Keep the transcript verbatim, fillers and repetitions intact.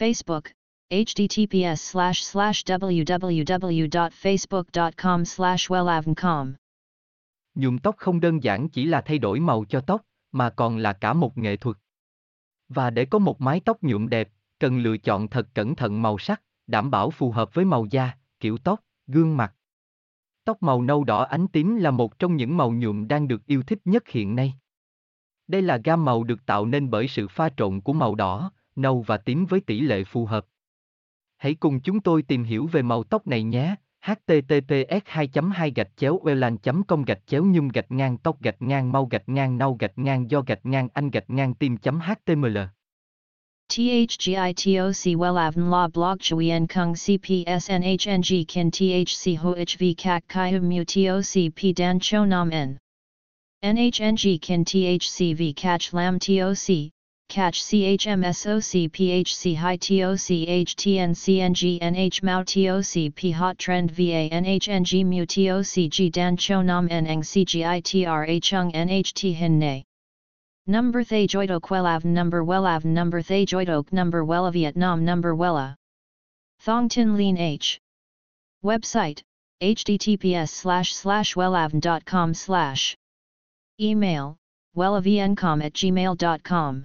Facebook, https slash slash www.facebook.com slash wellavncom Nhuộm tóc không đơn giản chỉ là thay đổi màu cho tóc, mà còn là cả một nghệ thuật. Và để có một mái tóc nhuộm đẹp, cần lựa chọn thật cẩn thận màu sắc, đảm bảo phù hợp với màu da, kiểu tóc, gương mặt. Tóc màu nâu đỏ ánh tím là một trong những màu nhuộm đang được yêu thích nhất hiện nay. Đây là gam màu được tạo nên bởi sự pha trộn của màu đỏ, nâu và tím với tỷ lệ phù hợp. Hãy cùng chúng tôi tìm hiểu về màu tóc này nhé. H T T P S hai chấm hai gạch chéo wellavn chấm com gạch chéo nhung gạch ngang tóc gạch ngang mau gạch ngang nâu gạch ngang nâu gạch ngang do gạch ngang anh gạch ngang tim chấm html T H G I T O C Wellavn La Blog Chui En Kung C P S N H N G Kin T H C Ho H V Kak Kai Hum Mu T O C P Dan Cho Nam En N H N G Kin T H C V Catch Lam T O C Catch C H M S O C P H C High T O C H T N C N G N H Mao T O C P Hot Trend V A N H N G Mu T O C G Dan Cho Nam En Eng C G I T R A Chung N H T Hin Nay Number Thay Joidok Wellavn Number Wellavn Number Thay Joidok Number Wella Vietnam Number Wella Thong Tin Lean H Website https slash slash wellavn.com slash Email wellavncom at gmail.com